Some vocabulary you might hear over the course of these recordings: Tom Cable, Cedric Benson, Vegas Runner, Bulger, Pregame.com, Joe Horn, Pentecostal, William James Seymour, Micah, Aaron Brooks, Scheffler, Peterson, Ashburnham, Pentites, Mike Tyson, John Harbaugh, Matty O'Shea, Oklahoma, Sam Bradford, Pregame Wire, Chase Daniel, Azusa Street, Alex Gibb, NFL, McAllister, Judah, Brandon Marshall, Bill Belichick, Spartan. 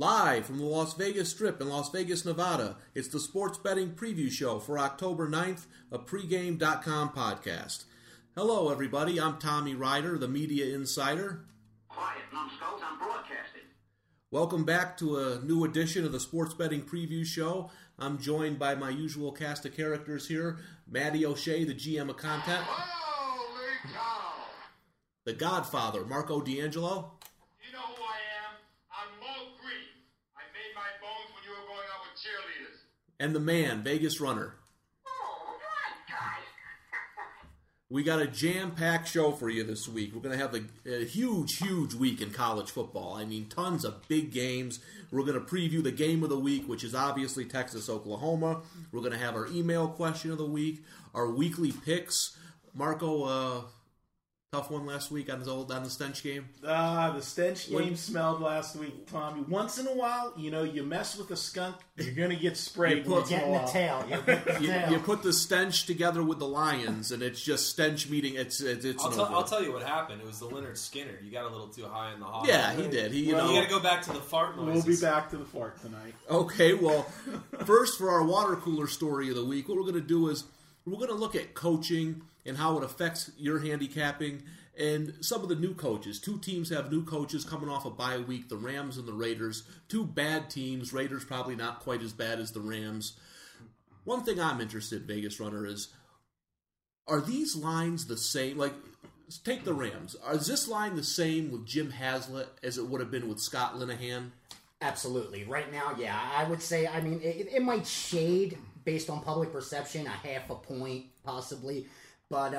Live from the Las Vegas Strip in Las Vegas, Nevada, it's the Sports Betting Preview Show for October 9th, a Pregame.com podcast. Hello, everybody. I'm Tommy Rider, the media insider. Quiet, numbskulls. I'm broadcasting. Welcome back to a new edition of the Sports Betting Preview Show. I'm joined by my usual cast of characters here. Matty O'Shea, the GM of content. Holy cow! The Godfather, Marco D'Angelo. And the man, Vegas Runner. Oh, my God. We got a jam-packed show for you this week. We're going to have a huge week in college football. I mean, tons of big games. We're going to preview the game of the week, which is obviously Texas, Oklahoma. We're going to have our email question of the week, our weekly picks. Marco, tough one last week on the stench game. The stench game smelled last week, Tommy. Once in a while, you know, you mess with a skunk, you're going to get sprayed. You put the stench together with the Lions, and it's just stench meeting. It's I'll tell you what happened. It was the Leonard Skinner. You got a little too high in the hog. Yeah, he did. You got to go back to the fart noises. We'll be back to the fart tonight. Okay, well, first for our water cooler story of the week, what we're going to do is we're going to look at coaching and how it affects your handicapping, and some of the new coaches. Two teams have new coaches coming off a bye week, the Rams and the Raiders. Two bad teams. Raiders probably not quite as bad as the Rams. One thing I'm interested in, Vegas Runner, is are these lines the same? Like, take the Rams. Is this line the same with Jim Haslett as it would have been with Scott Linehan? Absolutely. Right now, yeah. I would say, I mean, it might shade, based on public perception, a half a point possibly. But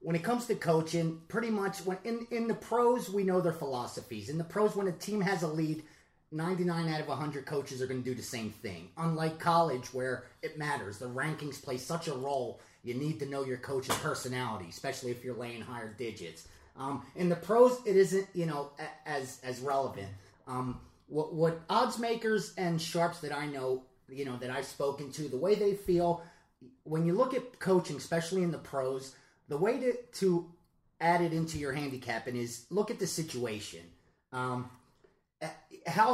when it comes to coaching, pretty much when in the pros, we know their philosophies. In the pros, when a team has a lead, 99 out of 100 coaches are going to do the same thing. Unlike college, where it matters. The rankings play such a role. You need to know your coach's personality, especially if you're laying higher digits. In the pros, it isn't, you know, as relevant. What odds makers and sharps that I know, you know, that I've spoken to, the way they feel when you look at coaching, especially in the pros, the way to add it into your handicapping is look at the situation. How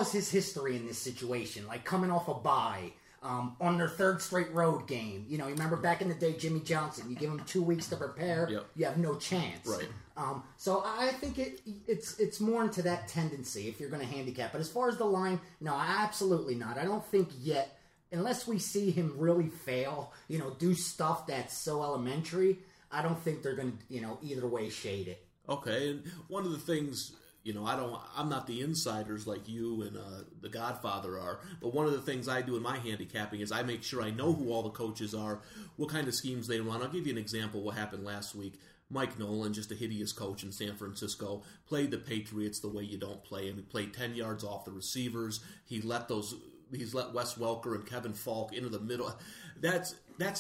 is his history in this situation? Like coming off a bye, on their third straight road game. You know, you remember back in the day, Jimmy Johnson, you give him 2 weeks to prepare, yep. You have no chance. Right. So I think it's more into that tendency if you're going to handicap. But as far as the line, no, absolutely not. I don't think yet. Unless we see him really fail, you know, do stuff that's so elementary, I don't think they're going to, you know, either way shade it. Okay, and one of the things, you know, I'm not the insiders like you and the Godfather are, but one of the things I do in my handicapping is I make sure I know who all the coaches are, what kind of schemes they run. I'll give you an example of what happened last week. Mike Nolan, just a hideous coach in San Francisco, played the Patriots the way you don't play, and he played 10 yards off the receivers. He's let Wes Welker and Kevin Faulk into the middle. That's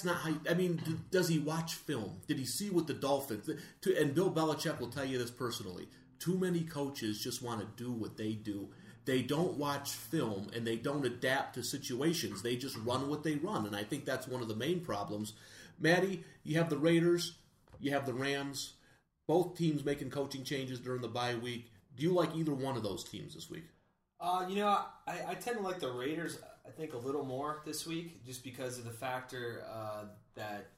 not how. I mean, does he watch film? Did he see what the Dolphins? And Bill Belichick will tell you this personally. Too many coaches just want to do what they do. They don't watch film and they don't adapt to situations. They just run what they run, and I think that's one of the main problems. Matty, you have the Raiders, you have the Rams. Both teams making coaching changes during the bye week. Do you like either one of those teams this week? You know, I tend to like the Raiders, I think, a little more this week just because of the factor that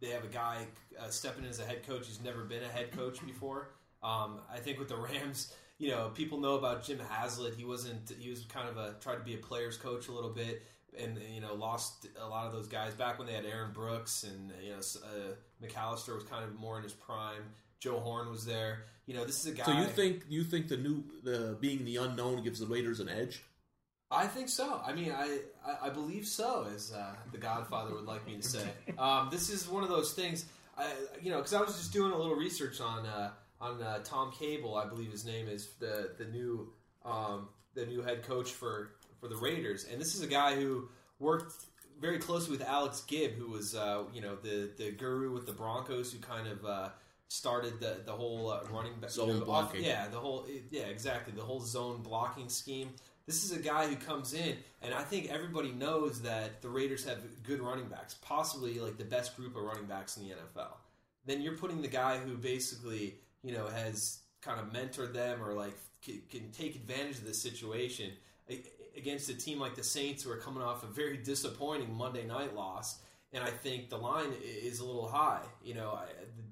they have a guy stepping in as a head coach who's never been a head coach before. I think with the Rams, you know, people know about Jim Haslett. He was kind of tried to be a player's coach a little bit and, you know, lost a lot of those guys back when they had Aaron Brooks and, you know, McAllister was kind of more in his prime. Joe Horn was there. You know, this is a guy. So you think the being the unknown gives the Raiders an edge? I think so. I mean, I believe so, as the Godfather would like me to say. This is one of those things. Because I was just doing a little research on Tom Cable. I believe his name is the new head coach for the Raiders, and this is a guy who worked very closely with Alex Gibb, who was the guru with the Broncos, who kind of started the whole running back zone blocking. The whole zone blocking scheme. This is a guy who comes in, and I think everybody knows that the Raiders have good running backs, possibly like the best group of running backs in the NFL. Then you're putting the guy who basically, you know, has kind of mentored them or like can take advantage of this situation against a team like the Saints, who are coming off a very disappointing Monday night loss. And I think the line is a little high. You know,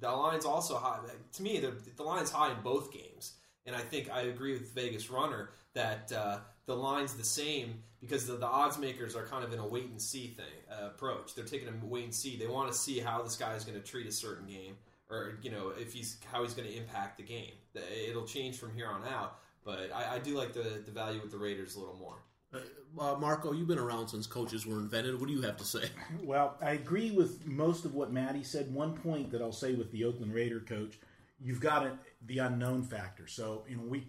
the line's also high. To me, the line's high in both games. And I think I agree with Vegas Runner that the line's the same because the odds makers are kind of in a wait-and-see thing approach. They're taking a wait-and-see. They want to see how this guy is going to treat a certain game, or, you know, if he's how he's going to impact the game. It'll change from here on out. But I do like the value with the Raiders a little more. Marco, you've been around since coaches were invented. What do you have to say? Well, I agree with most of what Matty said. One point that I'll say with the Oakland Raider coach, you've got the unknown factor. So, you know, we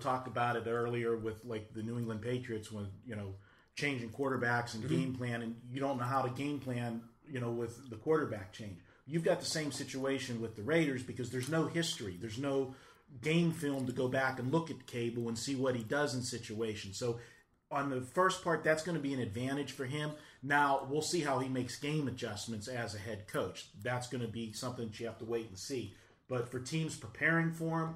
talked about it earlier with like the New England Patriots when, you know, changing quarterbacks and game plan, and you don't know how to game plan, you know, with the quarterback change. You've got the same situation with the Raiders because there's no history. There's no game film to go back and look at Cable and see what he does in situations. So on the first part, that's going to be an advantage for him. Now, we'll see how he makes game adjustments as a head coach. That's going to be something that you have to wait and see. But for teams preparing for him,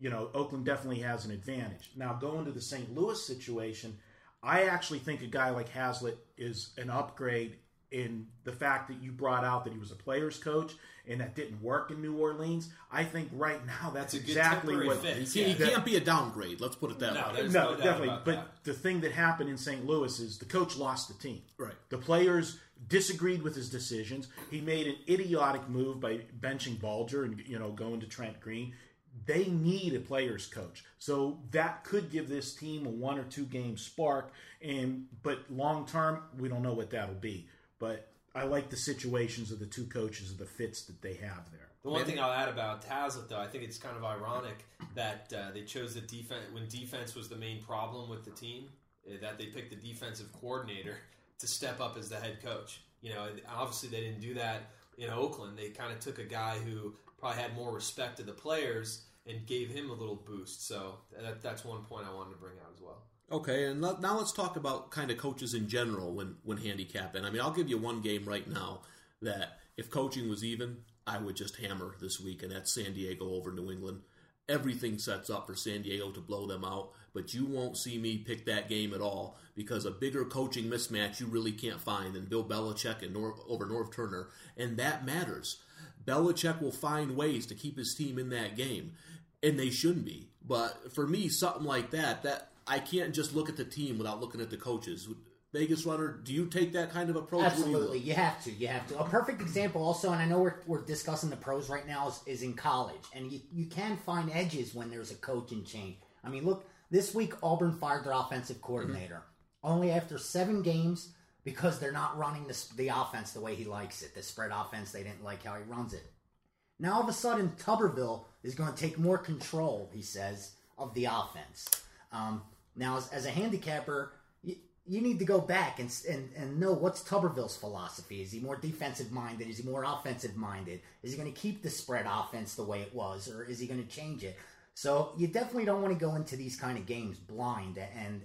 you know, Oakland definitely has an advantage. Now, going to the St. Louis situation, I actually think a guy like Haslett is an upgrade in the fact that you brought out that he was a player's coach and that didn't work in New Orleans. I think right now that's exactly what fix. He can't be a downgrade. Let's put it that way. No, definitely. But the thing that happened in St. Louis is the coach lost the team. Right. The players disagreed with his decisions. He made an idiotic move by benching Bulger and, you know, going to Trent Green. They need a player's coach. So that could give this team a 1 or 2 game spark. But long term, we don't know what that'll be. But I like the situations of the two coaches and the fits that they have there. The one thing I'll add about Haslett, though, I think it's kind of ironic that they chose the defense when defense was the main problem with the team, that they picked the defensive coordinator to step up as the head coach. You know, obviously they didn't do that in Oakland. They kind of took a guy who probably had more respect to the players and gave him a little boost. So that's one point I wanted to bring out as well. Okay, and now let's talk about kind of coaches in general when handicapping. I mean, I'll give you one game right now that if coaching was even, I would just hammer this week, and that's San Diego over New England. Everything sets up for San Diego to blow them out, but you won't see me pick that game at all because a bigger coaching mismatch you really can't find than Bill Belichick and over Norv Turner, and that matters. Belichick will find ways to keep his team in that game, and they shouldn't be. But for me, something like that I can't just look at the team without looking at the coaches. Vegas Runner, do you take that kind of approach? Absolutely. You have to. A perfect example also, and I know we're discussing the pros right now, is in college. And you can find edges when there's a coaching change. I mean, look, this week Auburn fired their offensive coordinator. Only after 7 games because they're not running the offense the way he likes it. The spread offense, they didn't like how he runs it. Now all of a sudden, Tuberville is going to take more control, he says, of the offense. Now, as a handicapper, you need to go back and know what's Tuberville's philosophy. Is he more defensive-minded? Is he more offensive-minded? Is he going to keep the spread offense the way it was, or is he going to change it? So you definitely don't want to go into these kind of games blind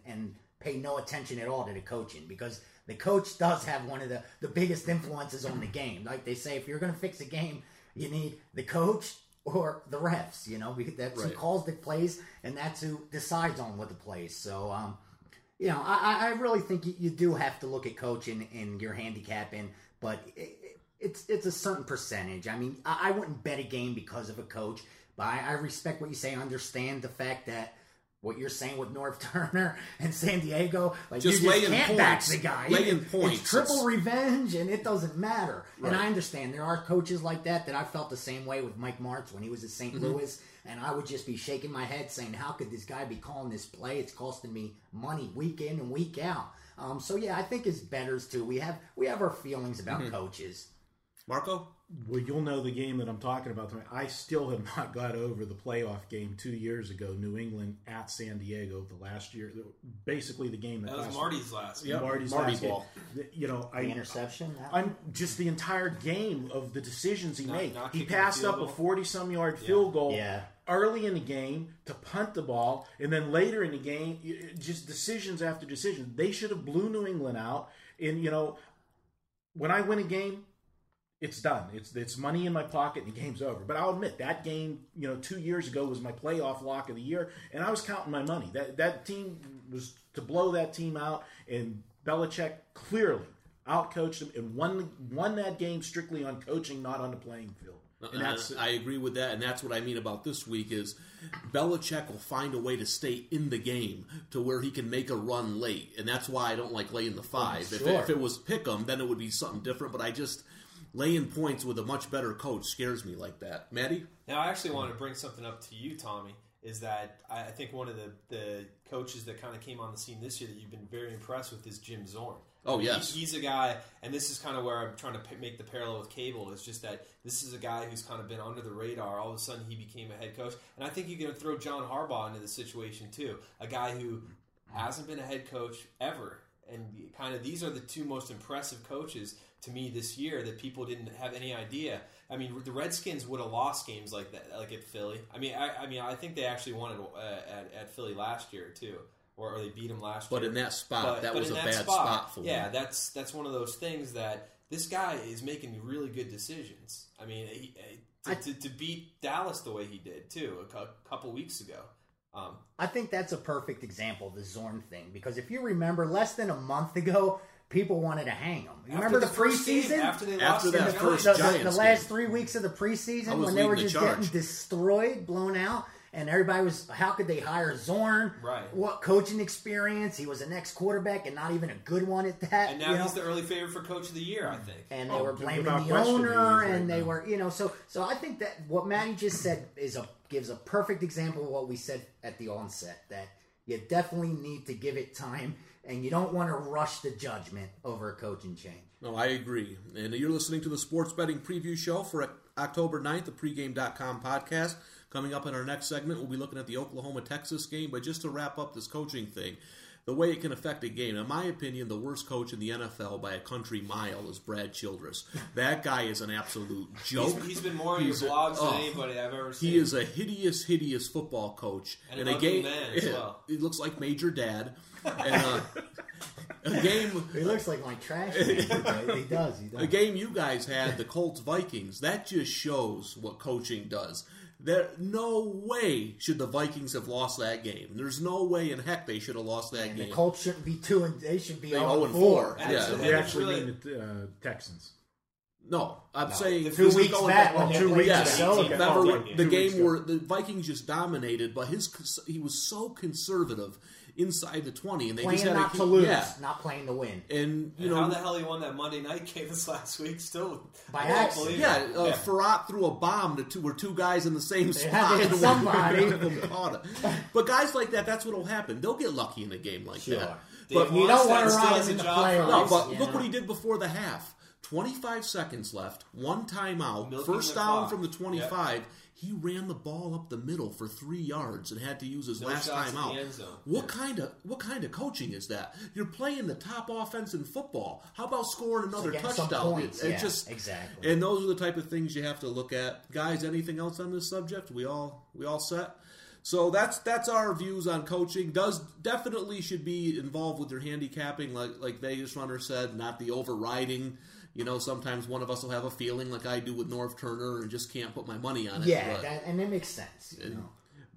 and pay no attention at all to the coaching, because the coach does have one of the biggest influences on the game. Like they say, if you're going to fix a game, you need the coach or the refs, you know, because that's right. Who calls the plays, and that's who decides on what the plays. So, you know, I really think you do have to look at coaching in your handicapping, but it's a certain percentage. I mean, I wouldn't bet a game because of a coach, but I respect what you say. I understand the fact that what you're saying with Norv Turner and San Diego, like you just can't back the guy. It's triple revenge, and it doesn't matter. Right. And I understand there are coaches like that I felt the same way with Mike Martz when he was at St. Louis, and I would just be shaking my head saying, how could this guy be calling this play? It's costing me money week in and week out. So, yeah, I think as bettors, too, we have our feelings about coaches. Marco? Well, you'll know the game that I'm talking about tonight. I still have not got over the playoff game 2 years ago, New England at San Diego, the last year. Basically the game that was Marty's last. Yep. Marty's ball. You know, the interception. I'm just the entire game of the decisions he made. He passed up a 40-some yard field goal early in the game to punt the ball, and then later in the game, just decisions after decisions. They should have blew New England out. And, you know, when I win a game, it's done. It's money in my pocket and the game's over. But I'll admit, that game, 2 years ago was my playoff lock of the year, and I was counting my money. That team was to blow that team out, and Belichick clearly outcoached them and won that game strictly on coaching, not on the playing field. And I agree with that, and that's what I mean about this week is Belichick will find a way to stay in the game to where he can make a run late, and that's why I don't like laying the five. Sure. If it was pick 'em, then it would be something different, but I just laying points with a much better coach scares me like that. Matty? Now, I actually want to bring something up to you, Tommy, is that I think one of the coaches that kind of came on the scene this year that you've been very impressed with is Jim Zorn. Oh, yes. He's a guy, and this is kind of where I'm trying to make the parallel with Cable, is just that this is a guy who's kind of been under the radar. All of a sudden, he became a head coach. And I think you can throw John Harbaugh into the situation, too. A guy who hasn't been a head coach ever. And kind of these are the two most impressive coaches to me this year that people didn't have any idea. I mean, the Redskins would have lost games like that, like at Philly. I mean, I think they actually won at Philly last year, too. Or they beat him last year. But in that spot, that was a bad spot for him. Yeah, that's one of those things that this guy is making really good decisions. I mean, to beat Dallas the way he did, too, a couple weeks ago. I think that's a perfect example of the Zorn thing. Because if you remember, less than a month ago, people wanted to hang him. You remember the preseason? The last 3 weeks of the preseason when they were just getting destroyed, blown out. And everybody was, how could they hire Zorn? Right. What coaching experience? He was an ex-quarterback and not even a good one at that. And now he's the early favorite for coach of the year, I think. And they were blaming the owner, and they were, So I think that what Matty just said gives a perfect example of what we said at the onset, that you definitely need to give it time, and you don't want to rush the judgment over a coaching change. No, I agree. And you're listening to the Sports Betting Preview Show for October 9th, the Pregame.com podcast. Coming up in our next segment, we'll be looking at the Oklahoma-Texas game. But just to wrap up this coaching thing, the way it can affect a game, in my opinion, the worst coach in the NFL by a country mile is Brad Childress. That guy is an absolute joke. He's been more on your blogs than anybody I've ever seen. He is a hideous, hideous football coach. And a game, man as well. It looks like Major Dad. And a game. He looks like my trash man. He does. A game you guys had, the Colts-Vikings, that just shows what coaching does. No way should the Vikings have lost that game. There's no way in heck they should have lost that game. The Colts shouldn't be 2 and they should be 0-4. Yeah, they actually mean the Texans. No, I'm saying 2 weeks back. 2 weeks the game where the Vikings just dominated, but he was so conservative inside the 20, and they playing just had to lose, not playing to win. And how the hell he won that Monday night game this last week? Still by accident. Farrat threw a bomb where two guys in the same spot. And somebody caught it. But guys like that, that's what will happen. They'll get lucky in a game like that. But you don't want to rise in the playoffs. No, but look what he did before the half. 25 seconds left, one timeout, first down from the 25. Yep. He ran the ball up the middle for 3 yards and had to use his last timeout. What kind of coaching is that? You're playing the top offense in football. How about scoring another touchdown? Exactly. And those are the type of things you have to look at, guys. Anything else on this subject? We all set. So that's our views on coaching. Does definitely should be involved with your handicapping, like Vegas Runner said, not the overriding. Sometimes one of us will have a feeling like I do with Norv Turner and just can't put my money on it. Yeah, and it makes sense.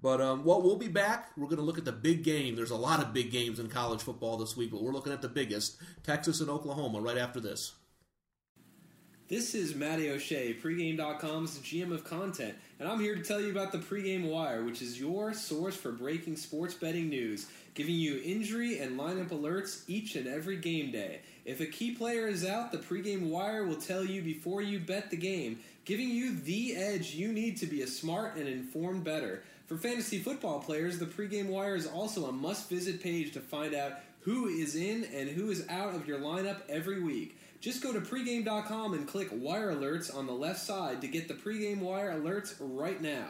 But, we'll be back. We're going to look at the big game. There's a lot of big games in college football this week, but we're looking at the biggest, Texas and Oklahoma, right after this. This is Matty O'Shea, Pregame.com's GM of content, and I'm here to tell you about the Pregame Wire, which is your source for breaking sports betting news, giving you injury and lineup alerts each and every game day. If a key player is out, the Pregame Wire will tell you before you bet the game, giving you the edge you need to be a smart and informed bettor. For fantasy football players, the Pregame Wire is also a must-visit page to find out who is in and who is out of your lineup every week. Just go to pregame.com and click Wire Alerts on the left side to get the Pregame Wire Alerts right now.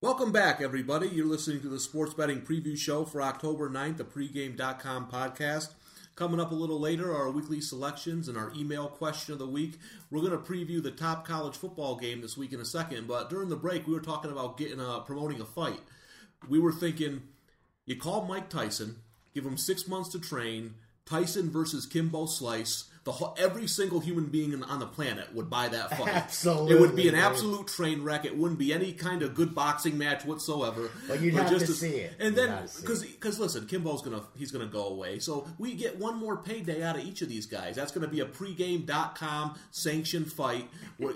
Welcome back, everybody. You're listening to the Sports Betting Preview Show for October 9th, the pregame.com podcast. Coming up a little later are our weekly selections and our email question of the week. We're going to preview the top college football game this week in a second, but during the break we were talking about promoting a fight. We were thinking, you call Mike Tyson, give him 6 months to train, Tyson versus Kimbo Slice, the whole, every single human being on the planet would buy that fight. Absolutely. It would be an absolute train wreck. It wouldn't be any kind of good boxing match whatsoever. But you'd have to see it. And then, because listen, Kimbo's he's gonna go away. So we get one more payday out of each of these guys. That's gonna be a pregame.com sanctioned fight.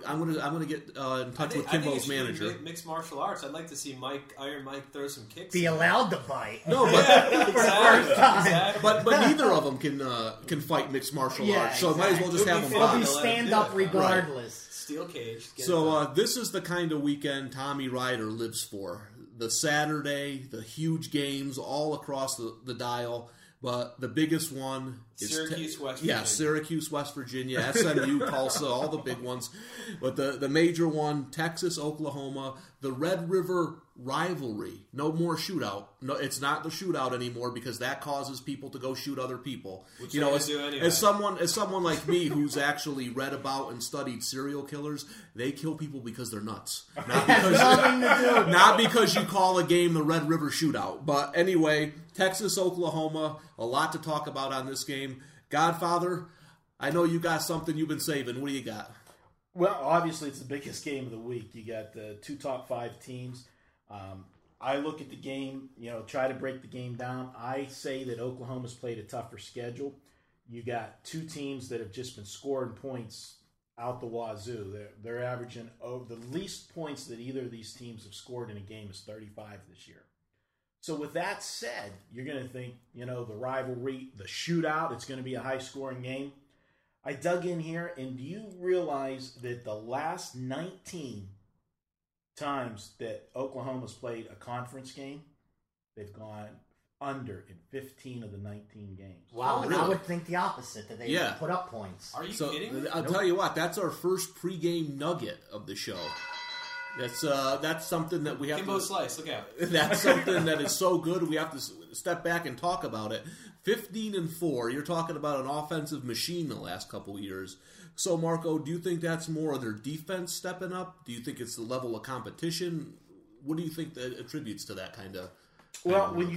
I'm gonna get in touch with Kimbo's manager. Mixed martial arts. I'd like to see Iron Mike throw some kicks. Be allowed to fight. No, but for the first time. Exactly. But neither of them can fight mixed martial arts. So might as well just have them box. They'll be stand up regardless. Right. Steel cage. So this is the kind of weekend Tommy Rider lives for. The Saturday, the huge games all across the dial. But the biggest one is Syracuse, West Virginia, SMU, Tulsa, all the big ones. But the major one, Texas, Oklahoma, the Red River rivalry. No more shootout. No, it's not the shootout anymore because that causes people to go shoot other people. Which you know, as someone like me who's actually read about and studied serial killers, they kill people because they're nuts. Not because you call a game the Red River Shootout. But anyway, Texas, Oklahoma, a lot to talk about on this game. Godfather, I know you got something you've been saving. What do you got? Well, obviously it's the biggest game of the week. You got the two top five teams. I look at the game, try to break the game down. I say that Oklahoma's played a tougher schedule. You got two teams that have just been scoring points out the wazoo. They're averaging the least points that either of these teams have scored in a game is 35 this year. So with that said, you're going to think, the rivalry, the shootout, it's going to be a high-scoring game. I dug in here, and do you realize that the last 19 times that Oklahoma's played a conference game, they've gone under in 15 of the 19 games. Wow, and really? I would think the opposite, that they would put up points. Are you kidding me? I'll tell you what, that's our first pregame nugget of the show. That's something that we have Kimbo Slice, look out. That's something that is so good, we have to step back and talk about it. 15-4, you're talking about an offensive machine the last couple of years. So, Marco, do you think that's more of their defense stepping up? Do you think it's the level of competition? What do you think that attributes to that kind of... Well, when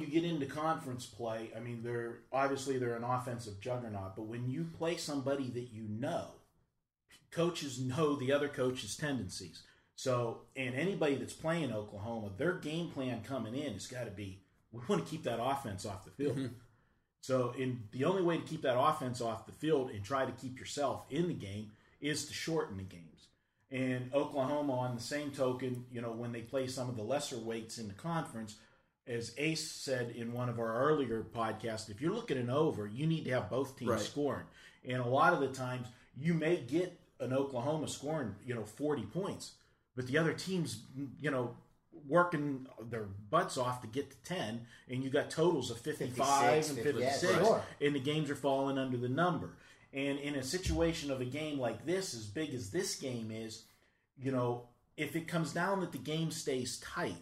you get into conference play, I mean, they're an offensive juggernaut, but when you play somebody that coaches know the other coach's tendencies. So, and anybody that's playing Oklahoma, their game plan coming in has got to be, we want to keep that offense off the field. Mm-hmm. So, the only way to keep that offense off the field and try to keep yourself in the game is to shorten the games. And Oklahoma, on the same token, when they play some of the lesser weights in the conference, as Ace said in one of our earlier podcasts, if you're looking at an over, you need to have both teams scoring. And a lot of the times, you may get an Oklahoma scoring, 40 points. But the other team's, working their butts off to get to 10, and you got totals of 55 and 56, and the games are falling under the number. And in a situation of a game like this, as big as this game is, if it comes down that the game stays tight,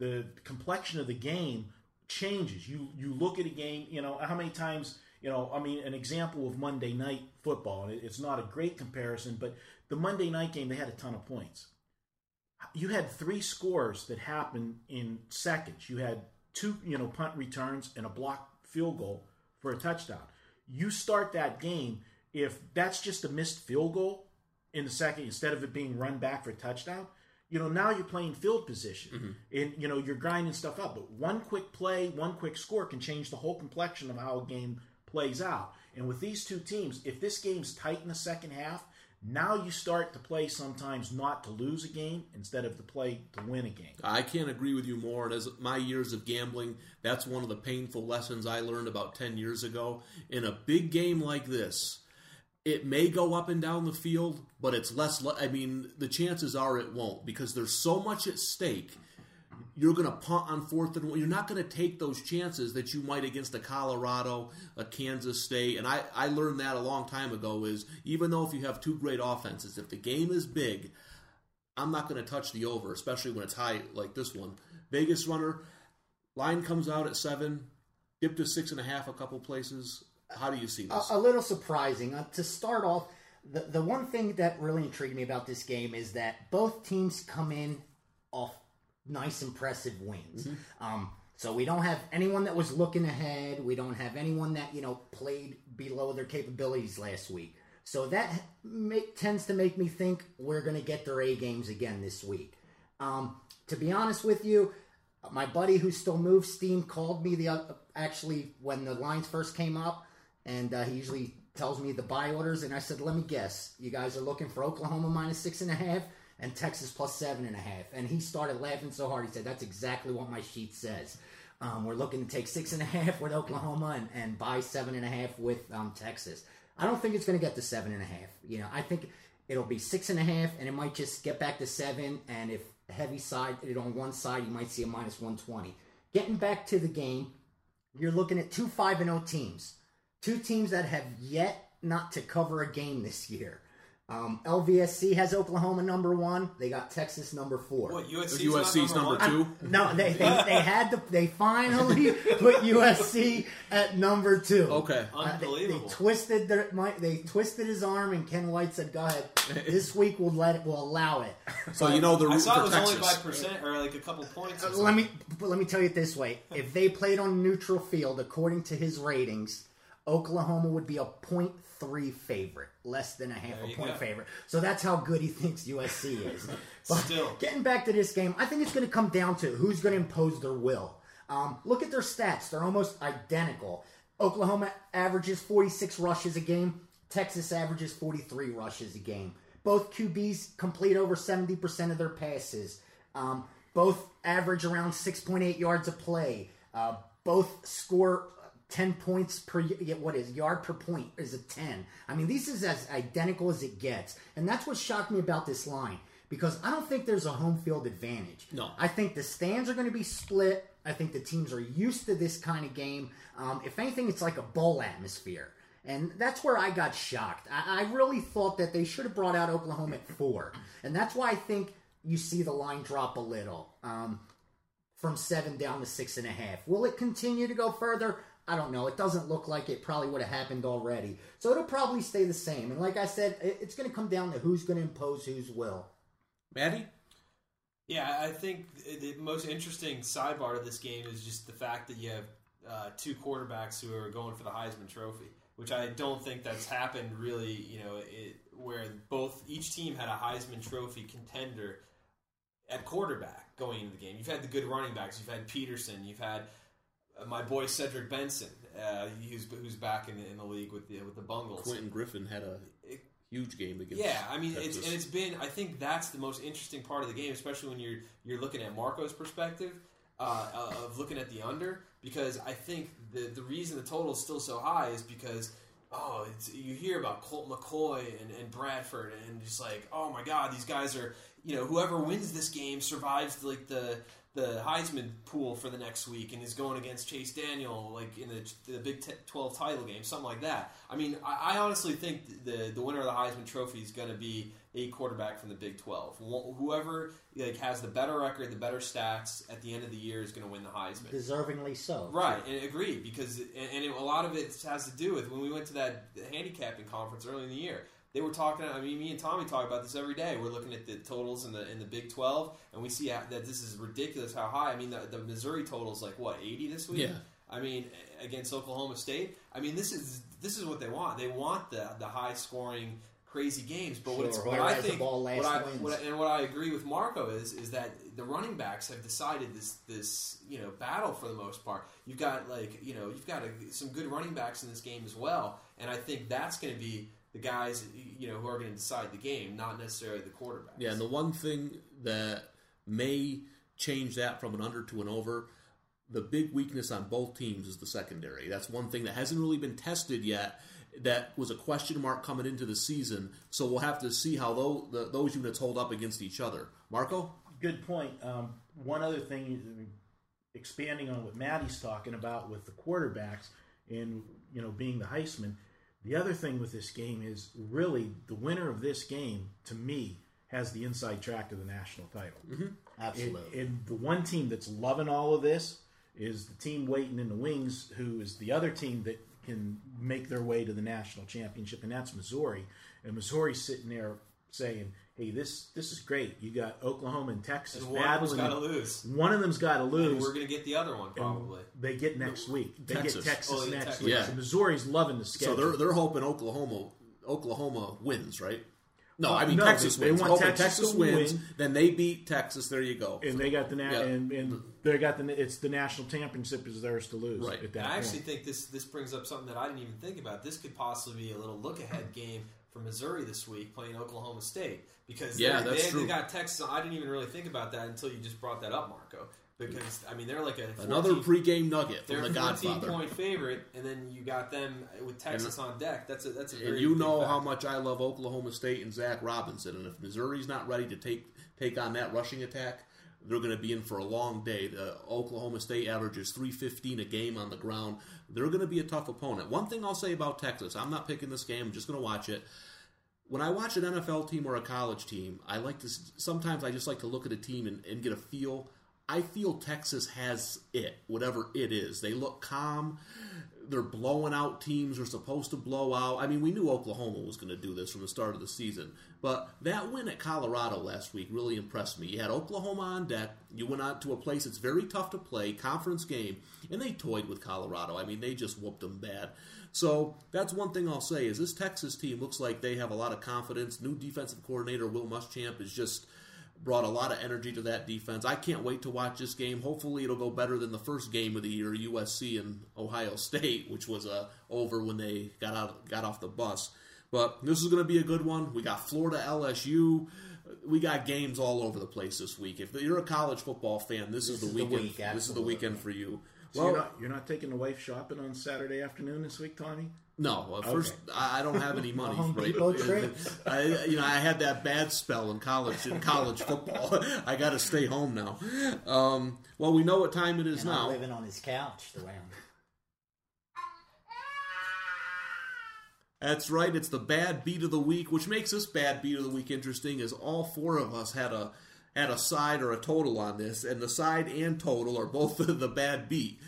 the complexion of the game changes. You look at a game, how many times... an example of Monday night football, and it's not a great comparison, but the Monday night game, they had a ton of points. You had three scores that happened in seconds. You had two, punt returns and a blocked field goal for a touchdown. You start that game, if that's just a missed field goal in the second, instead of it being run back for a touchdown, now you're playing field position, mm-hmm. and, you're grinding stuff up. But one quick play, one quick score can change the whole complexion of how a game plays out. And with these two teams, if this game's tight in the second half, now you start to play sometimes not to lose a game instead of to play to win a game. I can't agree with you more. And as my years of gambling, that's one of the painful lessons I learned about 10 years ago. In a big game like this, it may go up and down the field, but it's less... the chances are it won't because there's so much at stake. You're going to punt on 4th and 1. You're not going to take those chances that you might against a Colorado, a Kansas State. And I learned that a long time ago is even though if you have two great offenses, if the game is big, I'm not going to touch the over, especially when it's high like this one. Vegas Runner, line comes out at 7, dipped to 6.5 a couple places. How do you see this? A little surprising. To start off, the one thing that really intrigued me about this game is that both teams come in off nice, impressive wins. Mm-hmm. So we don't have anyone that was looking ahead. We don't have anyone that, you know, played below their capabilities last week. So that tends to make me think we're going to get their A games again this week. To be honest with you, my buddy who still moves steam called me actually when the lines first came up, and he usually tells me the buy orders, and I said, let me guess, you guys are looking for Oklahoma -6.5 and Texas +7.5. And he started laughing so hard, he said, that's exactly what my sheet says. We're looking to take 6.5 with Oklahoma and buy 7.5 with Texas. I don't think it's going to get to 7.5. You know, I think it'll be 6.5, and it might just get back to 7. And if heavy side it on one side, you might see a -120. Getting back to the game, you're looking at 2 5-0 teams, two teams that have yet not to cover a game this year. LVSC has Oklahoma #1. They got Texas #4. What, USC's number 2? No, they finally put USC at #2. Okay, unbelievable. They twisted his arm, and Ken White said, "Go ahead. This week we'll allow it." So but, you know, the root I thought for it was Texas. Only by percent or like a couple points. Let me tell you it this way: if they played on neutral field, according to his ratings, Oklahoma would be a 0.3 favorite, less than a half a point favorite. So that's how good he thinks USC is. But still, getting back to this game, I think it's going to come down to who's going to impose their will. Look at their stats. They're almost identical. Oklahoma averages 46 rushes a game. Texas averages 43 rushes a game. Both QBs complete over 70% of their passes. Both average around 6.8 yards a play. Both score 10 points per, what is, yard per point is a 10. I mean, this is as identical as it gets. And that's what shocked me about this line, because I don't think there's a home field advantage. No. I think the stands are going to be split. I think the teams are used to this kind of game. If anything, it's like a bowl atmosphere. And that's where I got shocked. I really thought that they should have brought out Oklahoma at 4. And that's why I think you see the line drop a little, from 7 down to 6.5. Will it continue to go further? I don't know. It doesn't look like it probably would have happened already. So it'll probably stay the same. And like I said, it's going to come down to who's going to impose whose will. Matty? Yeah, I think the most interesting sidebar of this game is just the fact that you have two quarterbacks who are going for the Heisman Trophy, which I don't think that's happened really, you know, where each team had a Heisman Trophy contender at quarterback going into the game. You've had the good running backs. You've had Peterson. You've had my boy Cedric Benson, who's back in the league with the Bungles. Quentin Griffin had a huge game against. Yeah, I mean, Texas. It's been. I think that's the most interesting part of the game, especially when you're looking at Marco's perspective of looking at the under, because I think the reason the total is still so high is because you hear about Colt McCoy and Bradford and just like, oh my God, these guys are, you know, whoever wins this game survives like the Heisman pool for the next week and is going against Chase Daniel like in the Big 12 title game, something like that. I mean, I honestly think the winner of the Heisman Trophy is going to be a quarterback from the Big 12. Whoever like has the better record, the better stats at the end of the year is going to win the Heisman. Deservingly so. Right, and agreed, because a lot of it has to do with when we went to that handicapping conference early in the year. They were talking. I mean, me and Tommy talk about this every day. We're looking at the totals in the Big 12, and we see that this is ridiculous how high. I mean, the Missouri total's like what, 80 this week? Yeah. I mean, against Oklahoma State. I mean, this is what they want. They want the high scoring, crazy games. But what I agree with Marco is that the running backs have decided this battle for the most part. You've got some good running backs in this game as well, and I think that's going to be the guys, who are going to decide the game, not necessarily the quarterbacks. Yeah, and the one thing that may change that from an under to an over, the big weakness on both teams is the secondary. That's one thing that hasn't really been tested yet. That was a question mark coming into the season, so we'll have to see how those units hold up against each other. Marco? Good point. One other thing, expanding on what Matty's talking about with the quarterbacks and, being the Heisman, the other thing with this game is really the winner of this game, to me, has the inside track to the national title. Mm-hmm. Absolutely. And the one team that's loving all of this is the team waiting in the wings, who is the other team that can make their way to the national championship, and that's Missouri. And Missouri's sitting there saying, hey, this is great. You got Oklahoma and Texas. And one of them's got to lose. One of them's got to lose. And we're going to get the other one, probably. And they get next week. They get Texas next week. Yeah. So Missouri's loving the schedule. So they're hoping Oklahoma wins, right? No, I mean no, Texas they wins. They want Texas wins. Then they beat Texas. There you go. And they got the it's the national championship is theirs to lose. Right. At that point. I actually think this brings up something that I didn't even think about. This could possibly be a little look ahead game for Missouri this week playing Oklahoma State because they got Texas. I didn't even really think about that until you just brought that up, Marco. Because I mean they're like another pregame nugget from the Godfather. 14-point favorite, and then you got them with Texas on deck. That's a very and you know how much I love Oklahoma State and Zach Robinson, and if Missouri's not ready to take on that rushing attack, they're going to be in for a long day. The Oklahoma State averages 3.15 a game on the ground. They're going to be a tough opponent. One thing I'll say about Texas, I'm not picking this game. I'm just going to watch it. When I watch an NFL team or a college team, I like to sometimes I just like to look at a team and get a feel. I feel Texas has it, whatever it is. They look calm. They're blowing out teams they're supposed to blow out. I mean, we knew Oklahoma was going to do this from the start of the season. But that win at Colorado last week really impressed me. You had Oklahoma on deck. You went out to a place that's very tough to play, conference game, and they toyed with Colorado. I mean, they just whooped them bad. So that's one thing I'll say is this Texas team looks like they have a lot of confidence. New defensive coordinator Will Muschamp is just brought a lot of energy to that defense. I can't wait to watch this game. Hopefully it'll go better than the first game of the year, USC and Ohio State, which was over when they got off the bus. But this is going to be a good one. We got Florida, LSU. We got games all over the place this week. If you're a college football fan, this is the weekend. This is the weekend for you. So well, you're not taking the wife shopping on Saturday afternoon this week, Tommy? No, first I don't have any money. Right? I had that bad spell in college football. I got to stay home now. Well, we know what time it is now. I'm living on his couch. That's right. It's the bad beat of the week, which makes this bad beat of the week interesting. Is all four of us had a side or a total on this, and the side and total are both the bad beat.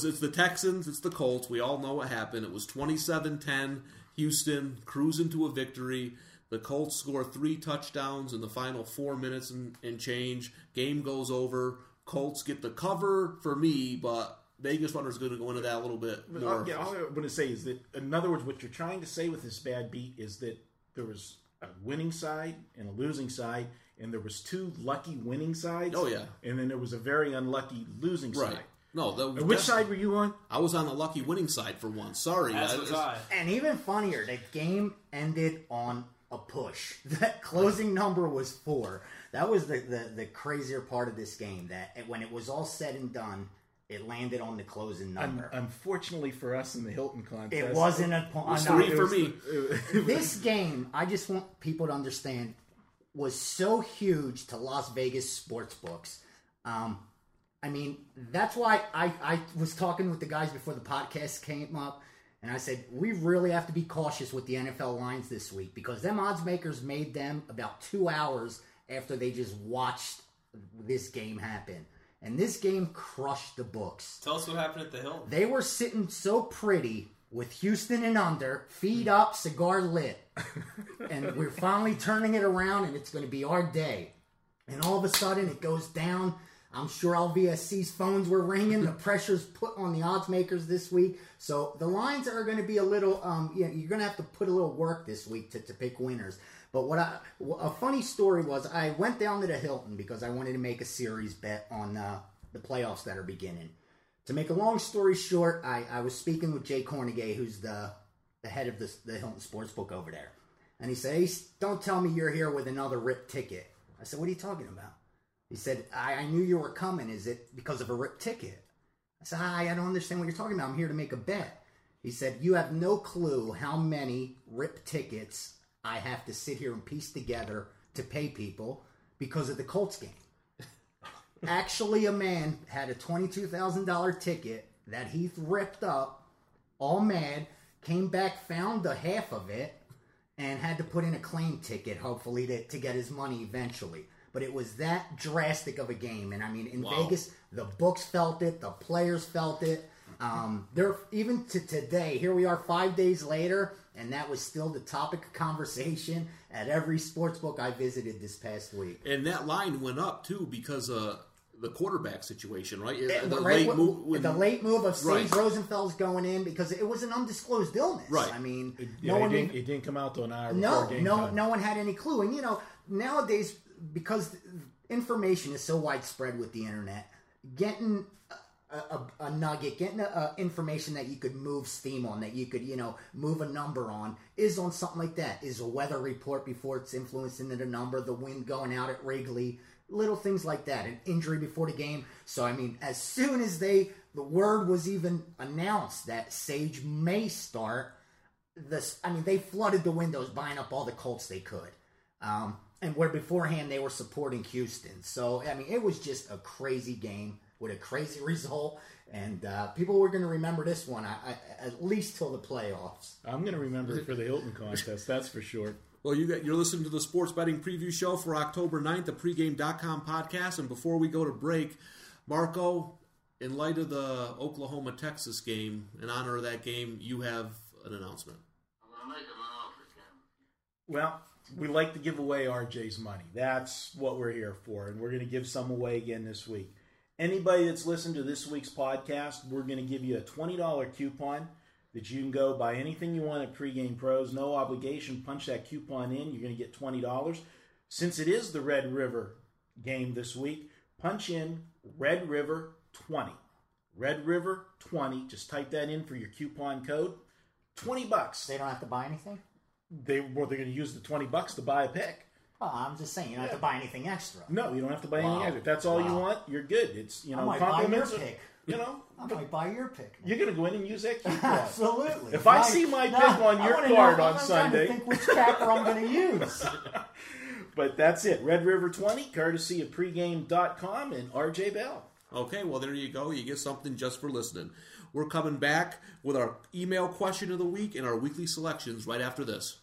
It's the Texans, it's the Colts. We all know what happened. It was 27-10, Houston cruising to a victory. The Colts score 3 touchdowns in the final 4 minutes and change. Game goes over. Colts get the cover for me, but Vegas Runner is going to go into that a little bit more. Yeah, all I want to say is that, in other words, what you're trying to say with this bad beat is that there was a winning side and a losing side, and there was 2 lucky winning sides. Oh, yeah. And then there was a very unlucky losing side. No, which side were you on? I was on the lucky winning side for once. Sorry, guys. And even funnier, the game ended on a push. That closing number was 4. That was the crazier part of this game. That when it was all said and done, it landed on the closing number. Unfortunately for us in the Hilton contest, it wasn't a point. It was three for me. This game, I just want people to understand, was so huge to Las Vegas sports books. I mean, that's why I was talking with the guys before the podcast came up, and I said, we really have to be cautious with the NFL lines this week because them odds makers made them about 2 hours after they just watched this game happen. And this game crushed the books. Tell us what happened at the Hill. They were sitting so pretty with Houston and under, feet up, cigar lit. And we're finally turning it around, and it's going to be our day. And all of a sudden, it goes down. I'm sure LVSC's phones were ringing. The pressure's put on the odds makers this week. So the lines are going to be a little, you're going to have to put a little work this week to pick winners. But a funny story was I went down to the Hilton because I wanted to make a series bet on the playoffs that are beginning. To make a long story short, I was speaking with Jay Cornegay, who's the head of the Hilton Sportsbook over there. And he said, hey, don't tell me you're here with another RIP ticket. I said, what are you talking about? He said, I knew you were coming. Is it because of a RIP ticket? I said, I don't understand what you're talking about. I'm here to make a bet. He said, you have no clue how many RIP tickets I have to sit here and piece together to pay people because of the Colts game. Actually, a man had a $22,000 ticket that he ripped up, all mad, came back, found the half of it, and had to put in a claim ticket, hopefully, to get his money eventually. But it was that drastic of a game. And, I mean, in Vegas, the books felt it. The players felt it. Even to today, here we are 5 days later, and that was still the topic of conversation at every sports book I visited this past week. And that line went up, too, because the quarterback situation, right? The late move of Sage Rosenfeld's going in because it was an undisclosed illness. Right. I mean, it didn't come out till an hour before game time. No one had any clue. And, you know, nowadays, because information is so widespread with the internet, getting a nugget, getting information that you could move steam on, that you could, you know, move a number on, is on something like that. Is a weather report before it's influencing the number, the wind going out at Wrigley, little things like that, an injury before the game. So, I mean, as soon as the word was even announced that Sage may start, they flooded the windows buying up all the Colts they could. And where beforehand they were supporting Houston. So, I mean, it was just a crazy game with a crazy result. And people were going to remember this one, at least till the playoffs. I'm going to remember it for the Hilton contest, that's for sure. Well, you're listening to the Sports Betting Preview Show for October 9th, the Pregame.com podcast. And before we go to break, Marco, in light of the Oklahoma-Texas game, in honor of that game, you have an announcement. I'm going to make him an offer again. Well, we like to give away RJ's money. That's what we're here for, and we're going to give some away again this week. Anybody that's listened to this week's podcast, we're going to give you a $20 coupon that you can go buy anything you want at Pregame Pros. No obligation. Punch that coupon in. You're going to get $20. Since it is the Red River game this week, punch in Red River 20. Red River 20. Just type that in for your coupon code. $20. They don't have to buy anything? They're going to use the $20 to buy a pick. Oh, I'm just saying, you don't have to buy anything extra. No, you don't have to buy anything extra. If that's all you want, you're good. It's, you know, compliments. I might buy your pick. Man. You're going to go in and use that key card. Absolutely. If I see my pick on your card on Sunday. I'm trying to think which capper I'm going to use. But that's it. Red River 20, courtesy of pregame.com and RJ Bell. Okay, well, there you go. You get something just for listening. We're coming back with our email question of the week and our weekly selections right after this.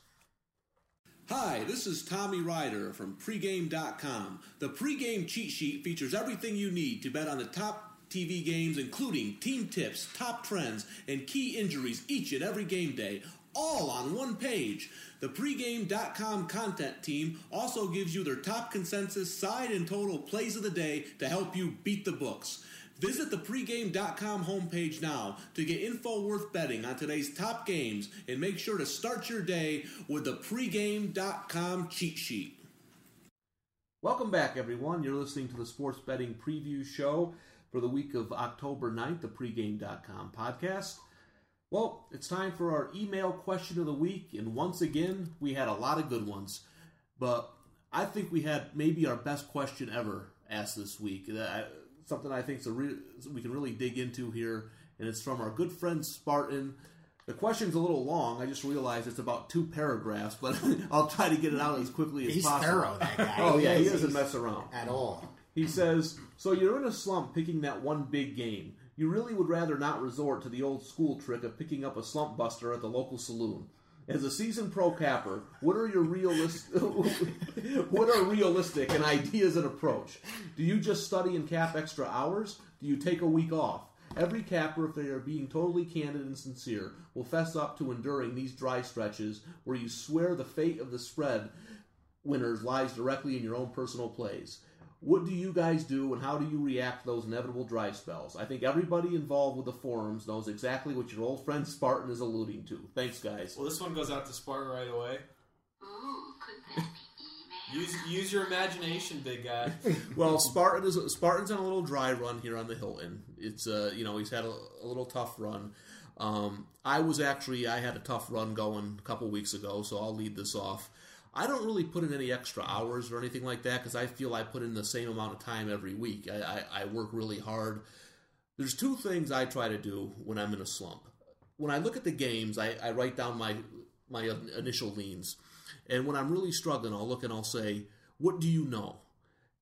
Hi, this is Tommy Rider from pregame.com. The pregame cheat sheet features everything you need to bet on the top TV games, including team tips, top trends, and key injuries each and every game day, all on one page. The pregame.com content team also gives you their top consensus, side, and total plays of the day to help you beat the books. Visit the pregame.com homepage now to get info worth betting on today's top games, and make sure to start your day with the pregame.com cheat sheet. Welcome back, everyone. You're listening to the Sports Betting Preview Show for the week of October 9th, the pregame.com podcast. Well, it's time for our email question of the week, and once again, we had a lot of good ones, but I think we had maybe our best question ever asked this week. Something I think we can really dig into here, and it's from our good friend Spartan. The question's a little long. I just realized it's about 2 paragraphs, but I'll try to get it out as quickly as possible. He's thorough, that guy. Oh, yeah, he doesn't mess around. At all. He says, so you're in a slump picking that one big game. You really would rather not resort to the old school trick of picking up a slump buster at the local saloon. As a seasoned pro capper, what are realistic in ideas and approach? Do you just study and cap extra hours? Do you take a week off? Every capper, if they are being totally candid and sincere, will fess up to enduring these dry stretches where you swear the fate of the spread winners lies directly in your own personal plays. What do you guys do, and how do you react to those inevitable dry spells? I think everybody involved with the forums knows exactly what your old friend Spartan is alluding to. Thanks, guys. Well, this one goes out to Spartan right away. Ooh, could that be email? Use your imagination, big guy. Well, Spartan's on a little dry run here on the Hilton. It's he's had a little tough run. I had a tough run going a couple weeks ago, so I'll lead this off. I don't really put in any extra hours or anything like that because I feel I put in the same amount of time every week. I work really hard. There's 2 things I try to do when I'm in a slump. When I look at the games, I write down my initial leans. And when I'm really struggling, I'll look and I'll say, what do you know?